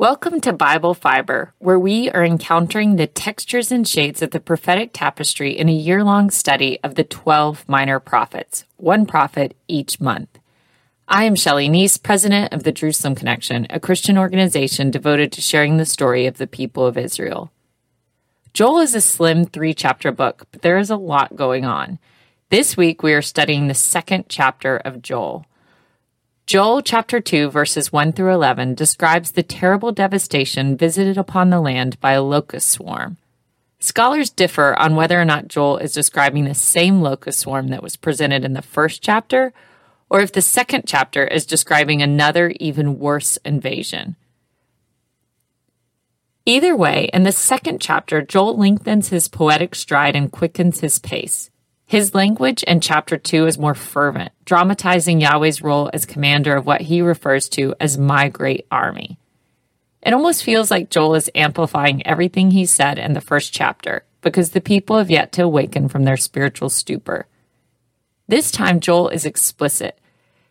Welcome to Bible Fiber, where we are encountering the textures and shades of the prophetic tapestry in a year-long study of the 12 minor prophets, one prophet each month. I am Shelley Neese, president of the Jerusalem Connection, a Christian organization devoted to sharing the story of the people of Israel. Joel is a slim 3-chapter book, but there is a lot going on. This week, we are studying the second chapter of Joel. Joel chapter 2, verses 1 through 11, describes the terrible devastation visited upon the land by a locust swarm. Scholars differ on whether or not Joel is describing the same locust swarm that was presented in the first chapter, or if the second chapter is describing another, even worse invasion. Either way, in the second chapter, Joel lengthens his poetic stride and quickens his pace. His language in chapter 2 is more fervent, dramatizing Yahweh's role as commander of what he refers to as my great army. It almost feels like Joel is amplifying everything he said in the first chapter, because the people have yet to awaken from their spiritual stupor. This time, Joel is explicit.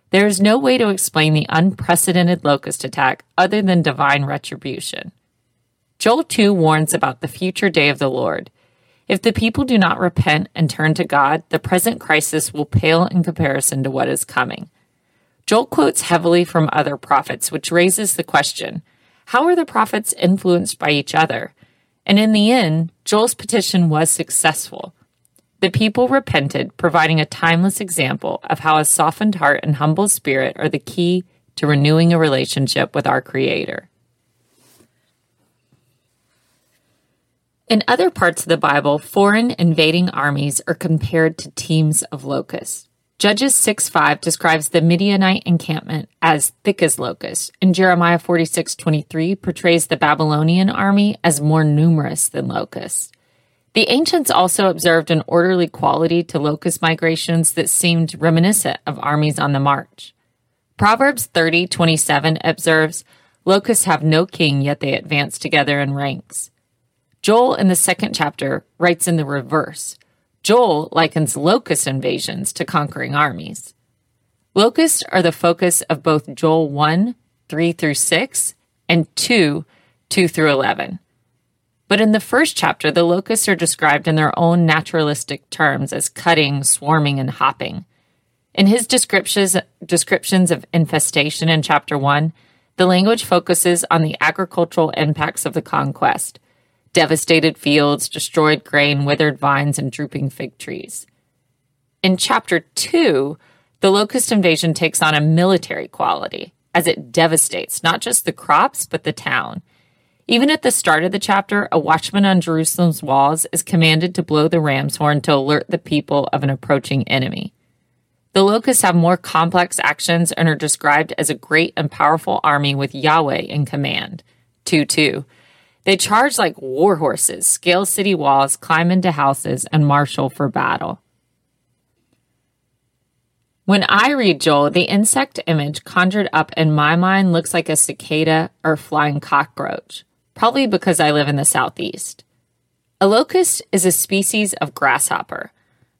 There is no way to explain the unprecedented locust attack other than divine retribution. Joel 2 warns about the future day of the Lord. If the people do not repent and turn to God, the present crisis will pale in comparison to what is coming. Joel quotes heavily from other prophets, which raises the question, how are the prophets influenced by each other? And in the end, Joel's petition was successful. The people repented, providing a timeless example of how a softened heart and humble spirit are the key to renewing a relationship with our Creator. In other parts of the Bible, foreign invading armies are compared to teams of locusts. Judges 6:5 describes the Midianite encampment as thick as locusts, and Jeremiah 46:23 portrays the Babylonian army as more numerous than locusts. The ancients also observed an orderly quality to locust migrations that seemed reminiscent of armies on the march. Proverbs 30:27 observes, "Locusts have no king, yet they advance together in ranks." Joel, in the second chapter, writes in the reverse. Joel likens locust invasions to conquering armies. Locusts are the focus of both Joel 1, 3 through 6, and 2, 2 through 11. But in the first chapter, the locusts are described in their own naturalistic terms as cutting, swarming, and hopping. In his descriptions of infestation in chapter 1, the language focuses on the agricultural impacts of the conquest. Devastated fields, destroyed grain, withered vines, and drooping fig trees. In Chapter 2, the locust invasion takes on a military quality, as it devastates not just the crops, but the town. Even at the start of the chapter, a watchman on Jerusalem's walls is commanded to blow the ram's horn to alert the people of an approaching enemy. The locusts have more complex actions and are described as a great and powerful army with Yahweh in command. 2:2. They charge like war horses, scale city walls, climb into houses, and marshal for battle. When I read Joel, the insect image conjured up in my mind looks like a cicada or flying cockroach, probably because I live in the southeast. A locust is a species of grasshopper.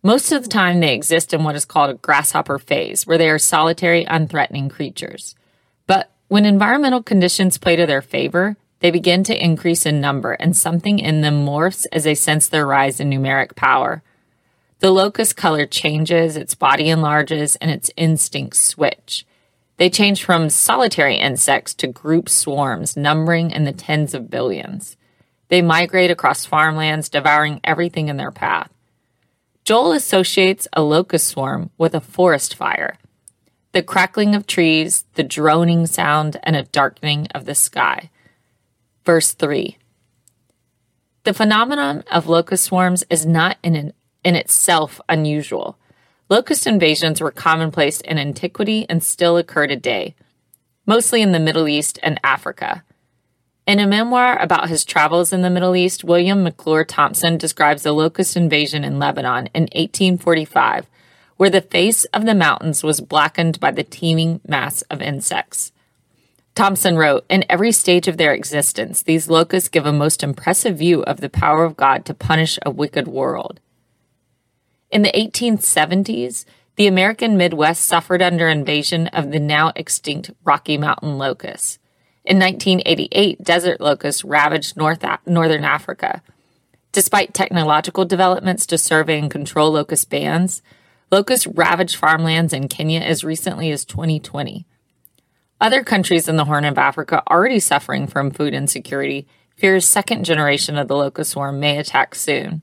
Most of the time, they exist in what is called a grasshopper phase, where they are solitary, unthreatening creatures. But when environmental conditions play to their favor, they begin to increase in number, and something in them morphs as they sense their rise in numeric power. The locust color changes, its body enlarges, and its instincts switch. They change from solitary insects to group swarms, numbering in the tens of billions. They migrate across farmlands, devouring everything in their path. Joel associates a locust swarm with a forest fire, the crackling of trees, the droning sound, and a darkening of the sky. Verse 3. The phenomenon of locust swarms is not in itself unusual. Locust invasions were commonplace in antiquity and still occur today, mostly in the Middle East and Africa. In a memoir about his travels in the Middle East, William McClure Thompson describes a locust invasion in Lebanon in 1845, where the face of the mountains was blackened by the teeming mass of insects. Thompson wrote, "In every stage of their existence, these locusts give a most impressive view of the power of God to punish a wicked world." In the 1870s, the American Midwest suffered under invasion of the now extinct Rocky Mountain locusts. In 1988, desert locusts ravaged northern Africa. Despite technological developments to survey and control locust bands, locusts ravaged farmlands in Kenya as recently as 2020. Other countries in the Horn of Africa already suffering from food insecurity fear a second generation of the locust swarm may attack soon.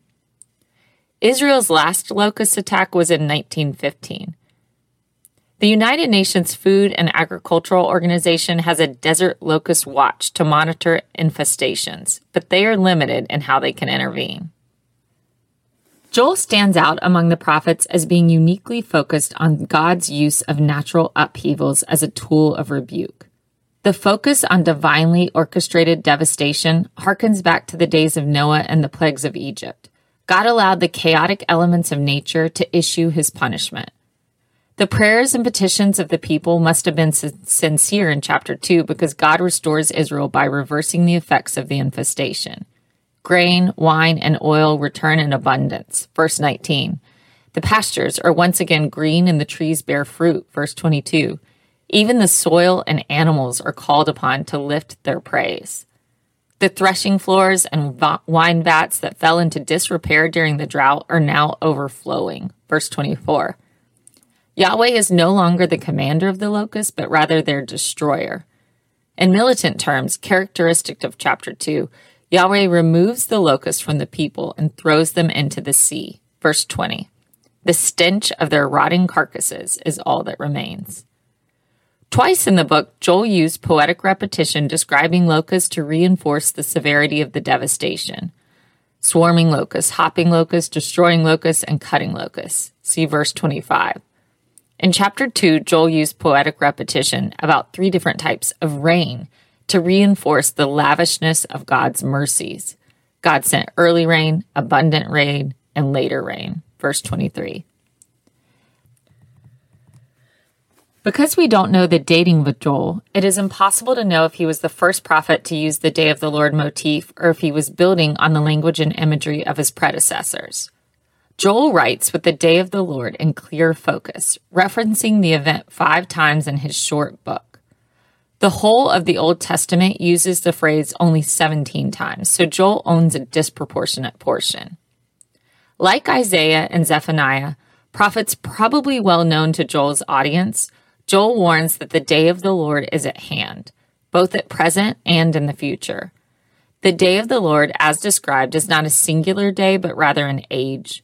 Israel's last locust attack was in 1915. The United Nations Food and Agricultural Organization has a desert locust watch to monitor infestations, but they are limited in how they can intervene. Joel stands out among the prophets as being uniquely focused on God's use of natural upheavals as a tool of rebuke. The focus on divinely orchestrated devastation harkens back to the days of Noah and the plagues of Egypt. God allowed the chaotic elements of nature to issue his punishment. The prayers and petitions of the people must have been sincere in chapter 2 because God restores Israel by reversing the effects of the infestation. Grain, wine, and oil return in abundance. Verse 19. The pastures are once again green and the trees bear fruit. Verse 22. Even the soil and animals are called upon to lift their praise. The threshing floors and wine vats that fell into disrepair during the drought are now overflowing. Verse 24. Yahweh is no longer the commander of the locusts, but rather their destroyer. In militant terms, characteristic of chapter 2, Yahweh removes the locusts from the people and throws them into the sea. Verse 20. The stench of their rotting carcasses is all that remains. Twice in the book, Joel used poetic repetition describing locusts to reinforce the severity of the devastation. Swarming locusts, hopping locusts, destroying locusts, and cutting locusts. See verse 25. In chapter 2, Joel used poetic repetition about 3 different types of rain to reinforce the lavishness of God's mercies. God sent early rain, abundant rain, and later rain. Verse 23. Because we don't know the dating of Joel, it is impossible to know if he was the first prophet to use the Day of the Lord motif or if he was building on the language and imagery of his predecessors. Joel writes with the Day of the Lord in clear focus, referencing the event 5 times in his short book. The whole of the Old Testament uses the phrase only 17 times, so Joel owns a disproportionate portion. Like Isaiah and Zephaniah, prophets probably well known to Joel's audience, Joel warns that the day of the Lord is at hand, both at present and in the future. The day of the Lord, as described, is not a singular day, but rather an age.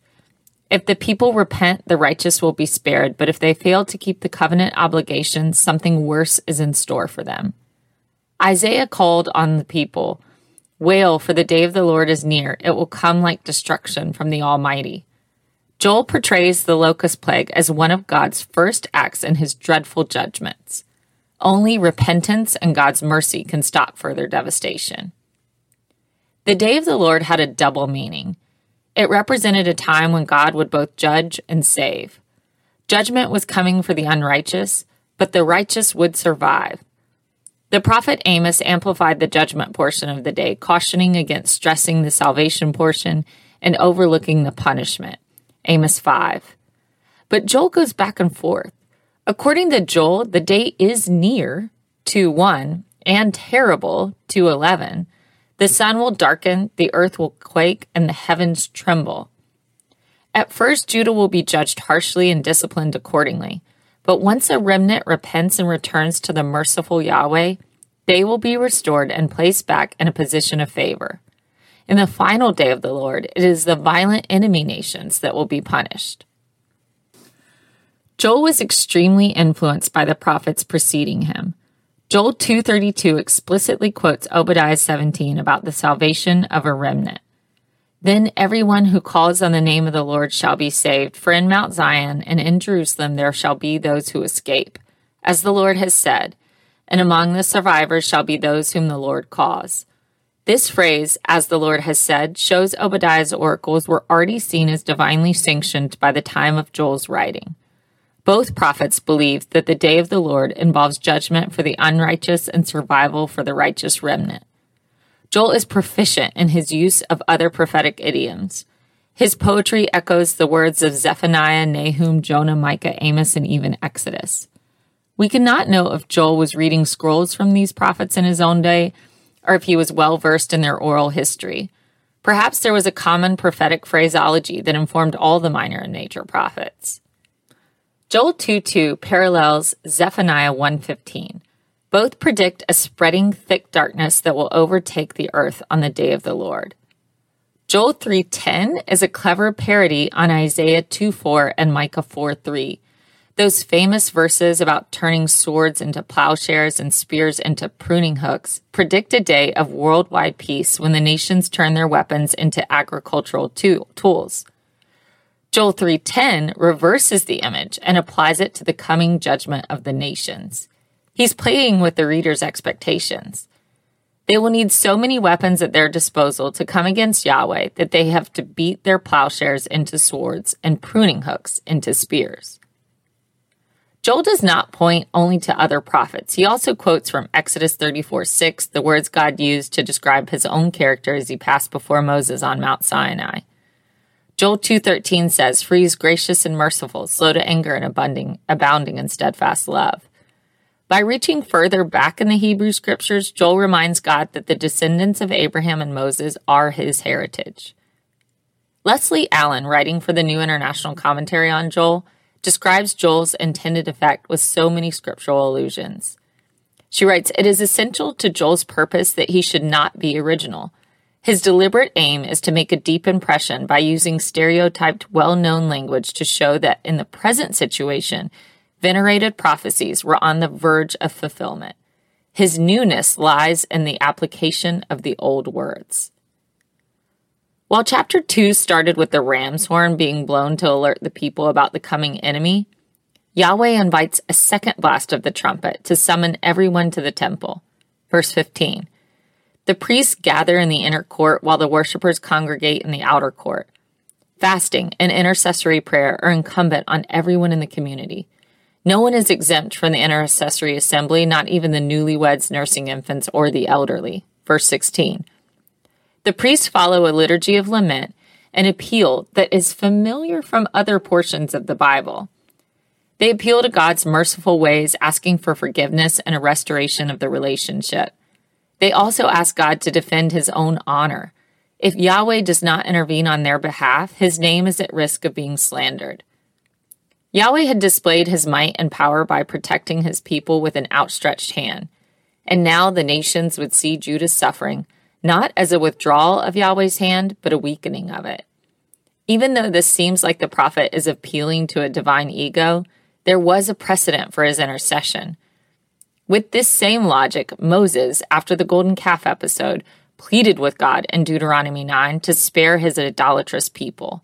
If the people repent, the righteous will be spared, but if they fail to keep the covenant obligations, something worse is in store for them. Isaiah called on the people, "Wail, for the day of the Lord is near. It will come like destruction from the Almighty." Joel portrays the locust plague as one of God's first acts in his dreadful judgments. Only repentance and God's mercy can stop further devastation. The day of the Lord had a double meaning. It represented a time when God would both judge and save. Judgment was coming for the unrighteous, but the righteous would survive. The prophet Amos amplified the judgment portion of the day, cautioning against stressing the salvation portion and overlooking the punishment. Amos 5. But Joel goes back and forth. According to Joel, the day is near, 2:1, and terrible, 2:11. The sun will darken, the earth will quake, and the heavens tremble. At first, Judah will be judged harshly and disciplined accordingly. But once a remnant repents and returns to the merciful Yahweh, they will be restored and placed back in a position of favor. In the final day of the Lord, it is the violent enemy nations that will be punished. Joel was extremely influenced by the prophets preceding him. Joel 2:32 explicitly quotes Obadiah 17 about the salvation of a remnant. Then everyone who calls on the name of the Lord shall be saved, for in Mount Zion and in Jerusalem there shall be those who escape, as the Lord has said, and among the survivors shall be those whom the Lord calls. This phrase, as the Lord has said, shows Obadiah's oracles were already seen as divinely sanctioned by the time of Joel's writing. Both prophets believed that the day of the Lord involves judgment for the unrighteous and survival for the righteous remnant. Joel is proficient in his use of other prophetic idioms. His poetry echoes the words of Zephaniah, Nahum, Jonah, Micah, Amos, and even Exodus. We cannot know if Joel was reading scrolls from these prophets in his own day, or if he was well-versed in their oral history. Perhaps there was a common prophetic phraseology that informed all the minor and major prophets. Joel 2:2 parallels Zephaniah 1:15. Both predict a spreading thick darkness that will overtake the earth on the day of the Lord. Joel 3:10 is a clever parody on Isaiah 2:4 and Micah 4:3, those famous verses about turning swords into plowshares and spears into pruning hooks predict a day of worldwide peace when the nations turn their weapons into agricultural tools. Joel 3:10 reverses the image and applies it to the coming judgment of the nations. He's playing with the reader's expectations. They will need so many weapons at their disposal to come against Yahweh that they have to beat their plowshares into swords and pruning hooks into spears. Joel does not point only to other prophets. He also quotes from Exodus 34:6, the words God used to describe his own character as he passed before Moses on Mount Sinai. Joel 2:13 says, "For he is gracious and merciful, slow to anger and abounding in steadfast love." By reaching further back in the Hebrew Scriptures, Joel reminds God that the descendants of Abraham and Moses are his heritage. Leslie Allen, writing for the New International Commentary on Joel, describes Joel's intended effect with so many scriptural allusions. She writes, "It is essential to Joel's purpose that he should not be original. His deliberate aim is to make a deep impression by using stereotyped, well-known language to show that in the present situation, venerated prophecies were on the verge of fulfillment. His newness lies in the application of the old words." While chapter 2 started with the ram's horn being blown to alert the people about the coming enemy, Yahweh invites a second blast of the trumpet to summon everyone to the temple. Verse 15, "The priests gather in the inner court while the worshipers congregate in the outer court. Fasting and intercessory prayer are incumbent on everyone in the community. No one is exempt from the intercessory assembly, not even the newlyweds, nursing infants, or the elderly." Verse 16. The priests follow a liturgy of lament, an appeal that is familiar from other portions of the Bible. They appeal to God's merciful ways, asking for forgiveness and a restoration of the relationship. They also ask God to defend his own honor. If Yahweh does not intervene on their behalf, his name is at risk of being slandered. Yahweh had displayed his might and power by protecting his people with an outstretched hand, and now the nations would see Judah's suffering, not as a withdrawal of Yahweh's hand, but a weakening of it. Even though this seems like the prophet is appealing to a divine ego, there was a precedent for his intercession. With this same logic, Moses, after the golden calf episode, pleaded with God in Deuteronomy 9 to spare his idolatrous people,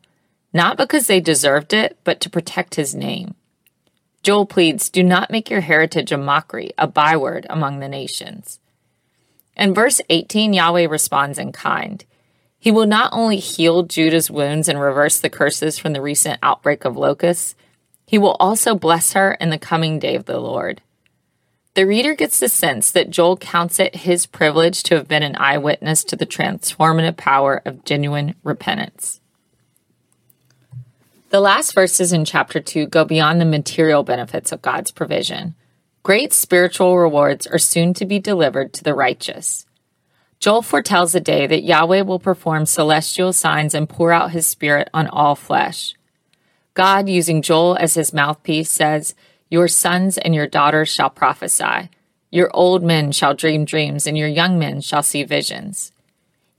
not because they deserved it, but to protect his name. Joel pleads, "Do not make your heritage a mockery, a byword among the nations." In verse 18, Yahweh responds in kind. He will not only heal Judah's wounds and reverse the curses from the recent outbreak of locusts, he will also bless her in the coming day of the Lord. The reader gets the sense that Joel counts it his privilege to have been an eyewitness to the transformative power of genuine repentance. The last verses in chapter 2 go beyond the material benefits of God's provision. Great spiritual rewards are soon to be delivered to the righteous. Joel foretells a day that Yahweh will perform celestial signs and pour out his spirit on all flesh. God, using Joel as his mouthpiece, says, "Your sons and your daughters shall prophesy. Your old men shall dream dreams, and your young men shall see visions.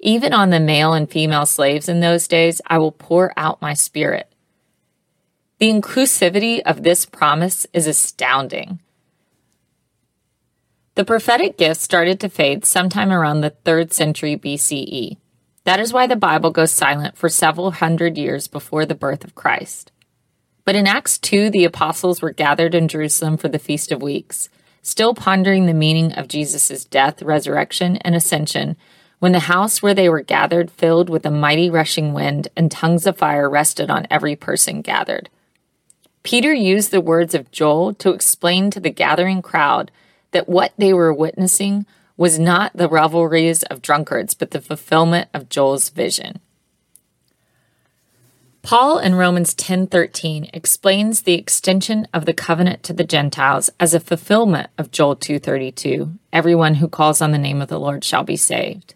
Even on the male and female slaves in those days, I will pour out my spirit." The inclusivity of this promise is astounding. The prophetic gifts started to fade sometime around the 3rd century BCE. That is why the Bible goes silent for several hundred years before the birth of Christ. But in Acts 2, the apostles were gathered in Jerusalem for the Feast of Weeks, still pondering the meaning of Jesus' death, resurrection, and ascension, when the house where they were gathered filled with a mighty rushing wind and tongues of fire rested on every person gathered. Peter used the words of Joel to explain to the gathering crowd that what they were witnessing was not the revelries of drunkards, but the fulfillment of Joel's vision. Paul in Romans 10:13 explains the extension of the covenant to the Gentiles as a fulfillment of Joel 2:32, "Everyone who calls on the name of the Lord shall be saved."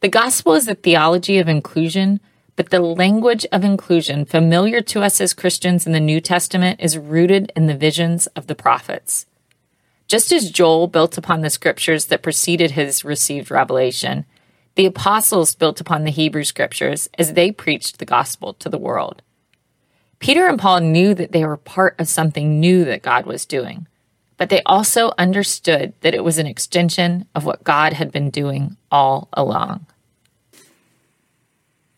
The gospel is a theology of inclusion, but the language of inclusion familiar to us as Christians in the New Testament is rooted in the visions of the prophets. Just as Joel built upon the scriptures that preceded his received revelation, the apostles built upon the Hebrew scriptures as they preached the gospel to the world. Peter and Paul knew that they were part of something new that God was doing, but they also understood that it was an extension of what God had been doing all along.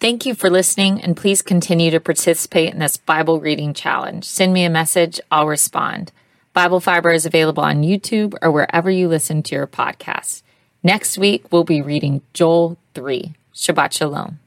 Thank you for listening, and please continue to participate in this Bible reading challenge. Send me a message, I'll respond. Bible Fiber is available on YouTube or wherever you listen to your podcasts. Next week, we'll be reading Joel 3. Shabbat Shalom.